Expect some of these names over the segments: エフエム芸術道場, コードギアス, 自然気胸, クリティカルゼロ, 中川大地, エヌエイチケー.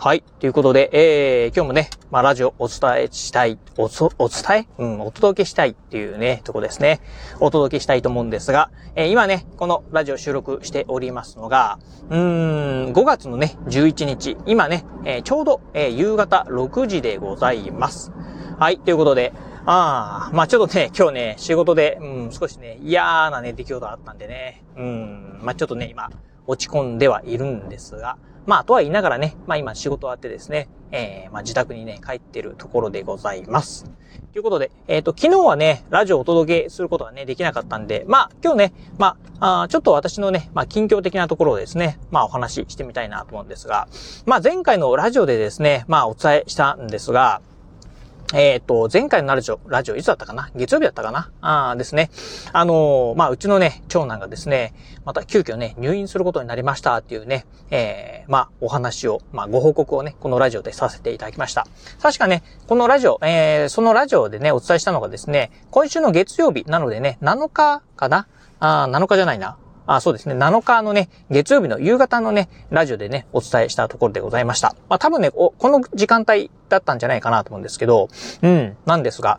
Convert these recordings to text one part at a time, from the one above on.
はい。ということで、今日もね、ラジオお届けしたいっていうね、とこですね。お届けしたいと思うんですが、今ね、このラジオ収録しておりますのが、5月のね、11日、今ね、ちょうど、夕方6時でございます。はい。ということで、ちょっとね、今日ね、仕事で、少しね、嫌なね、出来事があったんでね、ちょっとね、今、落ち込んではいるんですが、とは言いながらね、今仕事終わってですね、自宅にね、帰ってるところでございます。ということで、昨日はね、ラジオをお届けすることはね、できなかったんで、今日ね、ちょっと私のね、近況的なところをですね、お話ししてみたいなと思うんですが、前回のラジオでですね、お伝えしたんですが、前回のラジオいつだったかな？月曜日だったかな？ですね。うちのね、長男がですね、また急遽ね、入院することになりましたっていうね、お話を、ご報告をね、このラジオでさせていただきました。確かね、このラジオ、そのラジオでね、お伝えしたのがですね、今週の月曜日なのでね、7日かな？7日じゃないな。そうですね。7日のね、月曜日の夕方のね、ラジオでね、お伝えしたところでございました。多分ね、この時間帯だったんじゃないかなと思うんですけど、なんですが、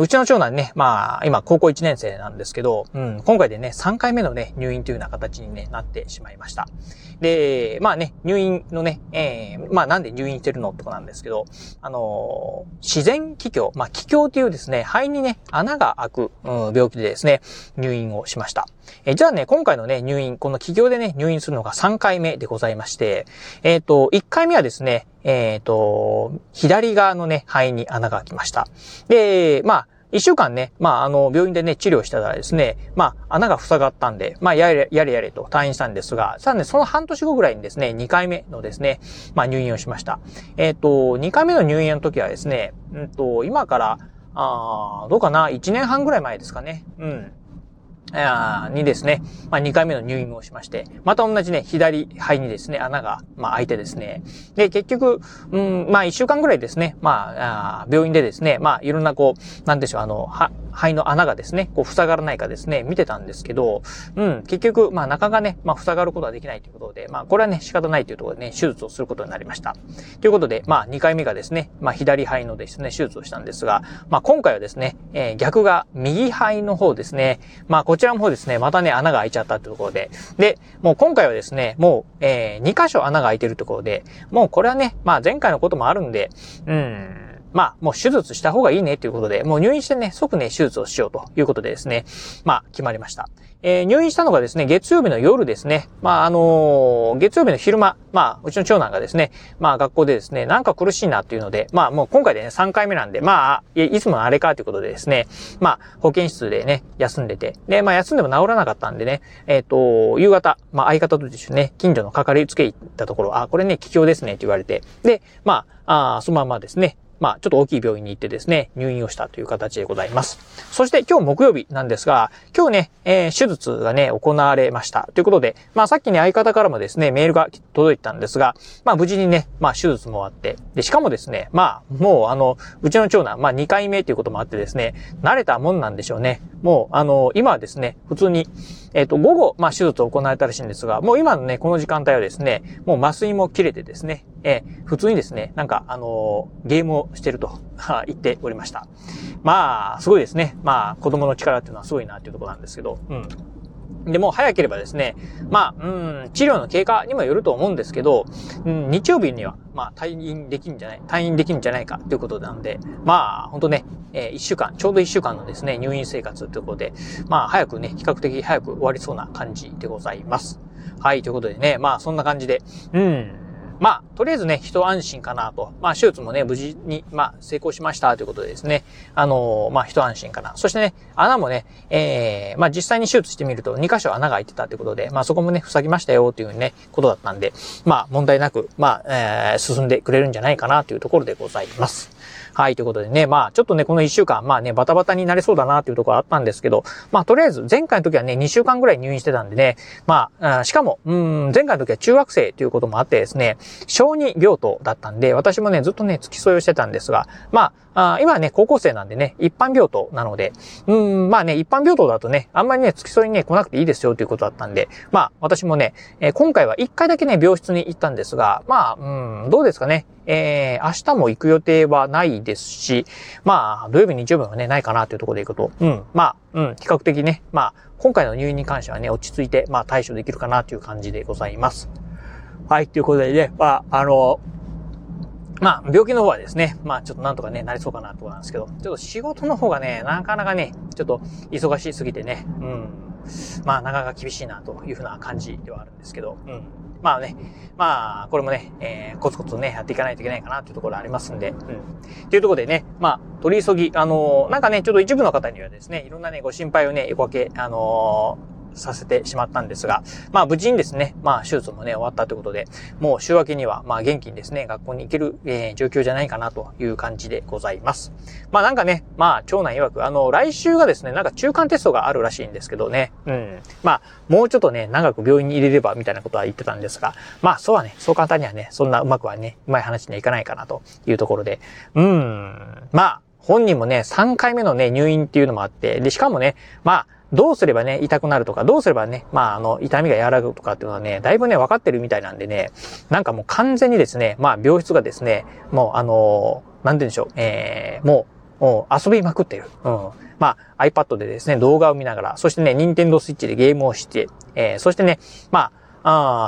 うちの長男ね、今高校1年生なんですけど、今回でね、3回目のね、入院というような形にね、なってしまいました。で、入院のね、なんで入院してるのってことなんですけど、自然気胸、気胸というですね、肺にね、穴が開く、病気でですね、入院をしました。じゃあね、今回のね、入院、この気胸でね、入院するのが3回目でございまして、1回目はですね、左側のね、肺に穴が開きました。で、一週間ね、病院でね、治療したらですね、穴が塞がったんで、やれと退院したんですが、さらにその半年後ぐらいにですね、2回目のですね、入院をしました。2回目の入院の時はですね、今から、どうかな、1年半ぐらい前ですかね。にですね、2回目の入院をしまして、また同じね、左肺にですね、穴が、開いてですね、で、結局、1週間ぐらいですね、病院でですね、いろんな肺の穴がですね、塞がらないかですね、見てたんですけど、結局、中がね、塞がることはできないということで、これはね、仕方ないというところでね、手術をすることになりました。ということで、2回目がですね、左肺のですね、手術をしたんですが、今回はですね、逆が右肺の方ですね、こちらの方ですね、またね、穴が開いちゃったというところで。で、もう今回はですね、もう、2箇所穴が開いてるところで、もうこれはね、前回のこともあるんで、もう手術した方がいいねということで、もう入院してね、即ね、手術をしようということでですね、決まりました。入院したのがですね、月曜日の夜ですね、月曜日の昼間、うちの長男がですね、学校でですね、なんか苦しいなっていうので、もう今回でね、3回目なんで、いつものあれかということでですね、保健室でね、休んでて、で、休んでも治らなかったんでね、夕方、相方と一緒にね、近所のかかりつけ行ったところ、これね、気胸ですね、って言われて、で、そのままですね、ちょっと大きい病院に行ってですね、入院をしたという形でございます。そして今日木曜日なんですが、今日ね、手術がね、行われました。ということで、さっきね、相方からもですね、メールが届いたんですが、無事にね、手術も終わって、で、しかもですね、もううちの長男、2回目ということもあってですね、慣れたもんなんでしょうね。もう、今はですね、普通に、午後、手術を行われたらしいんですが、もう今のね、この時間帯はですね、もう麻酔も切れてですね、普通にですね、なんか、ゲームをしてると言っておりました。すごいですね。子供の力っていうのはすごいなっていうところなんですけど、でも早ければですね、治療の経過にもよると思うんですけど、日曜日には退院できるんじゃないかということなんで、本当ね、ちょうど1週間のですね、入院生活ということで、早くね、比較的早く終わりそうな感じでございます。はい、ということでね、そんな感じで、とりあえずね、一安心かなと。手術もね、無事に、成功しましたということでですね。一安心かな。そしてね、穴もね、実際に手術してみると、2箇所穴が開いてたということで、そこもね、塞ぎましたよ、というね、ことだったんで、問題なく、進んでくれるんじゃないかな、というところでございます。はい、ということでね、まあちょっとね、この1週間、まあね、バタバタになりそうだなっていうところあったんですけど、まあとりあえず前回の時はね、2週間ぐらい入院してたんでね、まあ、しかも、前回の時は中学生ということもあってですね、小児病棟だったんで、私もね、ずっとね、付き添いをしてたんですが、まあ、今はね、高校生なんでね、一般病棟なので、まあね、一般病棟だとね、あんまりね、付き添いにね、来なくていいですよということだったんで、まあ私もね、今回は1回だけね、病室に行ったんですが、まあ、どうですかね。明日も行く予定はないですし、まあ、土曜日、日曜日はね、ないかなというところでいくと、まあ、比較的ね、まあ、今回の入院に関してはね、落ち着いて、まあ、対処できるかなという感じでございます。はい、ということでね、まあ、まあ、病気の方はですね、まあ、ちょっとなんとかね、なりそうかなと思うんですけど、ちょっと仕事の方がね、なかなかね、ちょっと忙しすぎてね、まあ、なかなか厳しいなというふうな感じではあるんですけど、まあね、まあ、これもね、コツコツとね、やっていかないといけないかなというところありますんで、というところでね、まあ、取り急ぎ、なんかね、ちょっと一部の方にはですね、いろんなね、ご心配をね、おかけ、させてしまったんですが、まあ無事にですね、まあ手術もね終わったということで、もう週明けにはまあ元気にですね、学校に行ける、状況じゃないかなという感じでございます。まあなんかね、まあ長男曰く、来週がですね、なんか中間テストがあるらしいんですけどね、まあもうちょっとね、長く病院に入れればみたいなことは言ってたんですが、まあそうはね、そう簡単にはね、そんなうまくはね、うまい話にはいかないかなというところで、まあ本人もね、3回目のね、入院っていうのもあって、で、しかもね、まあ、どうすればね、痛くなるとか、どうすればね、まあ、痛みが和らぐとかっていうのはね、だいぶね、分かってるみたいなんでね、なんかもう完全にですね、まあ、病室がですね、もう、なんて言うんでしょう、もう遊びまくってる。まあ、iPad でですね、動画を見ながら、そしてね、Nintendo Switch でゲームをして、そしてね、まあ、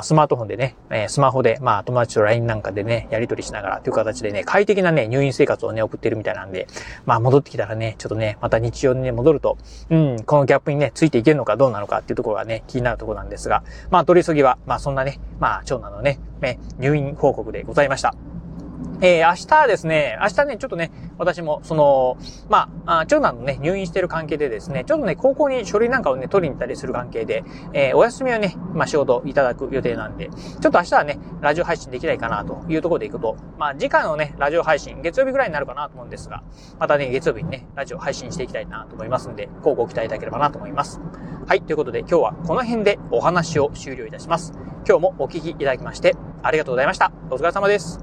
スマートフォンでね、スマホで、まあ、友達と LINE なんかでね、やり取りしながらという形でね、快適なね、入院生活をね、送ってるみたいなんで、まあ、戻ってきたらね、ちょっとね、また日常にね、戻ると、このギャップにね、ついていけるのかどうなのかっていうところがね、気になるところなんですが、まあ、取り急ぎは、まあ、そんなね、まあ、長男のね、入院報告でございました。明日ですね、ちょっとね、私も、まあ、長男のね、入院してる関係でですね、ちょっとね、高校に書類なんかをね、取りに行ったりする関係で、お休みをね、まあ、仕事いただく予定なんで、ちょっと明日はね、ラジオ配信できないかなというところでいくと、まあ、次回のね、ラジオ配信、月曜日ぐらいになるかなと思うんですが、またね、月曜日にね、ラジオ配信していきたいなと思いますんで、ご期待いただければなと思います。はい、ということで、今日はこの辺でお話を終了いたします。今日もお聞きいただきまして、ありがとうございました。お疲れ様です。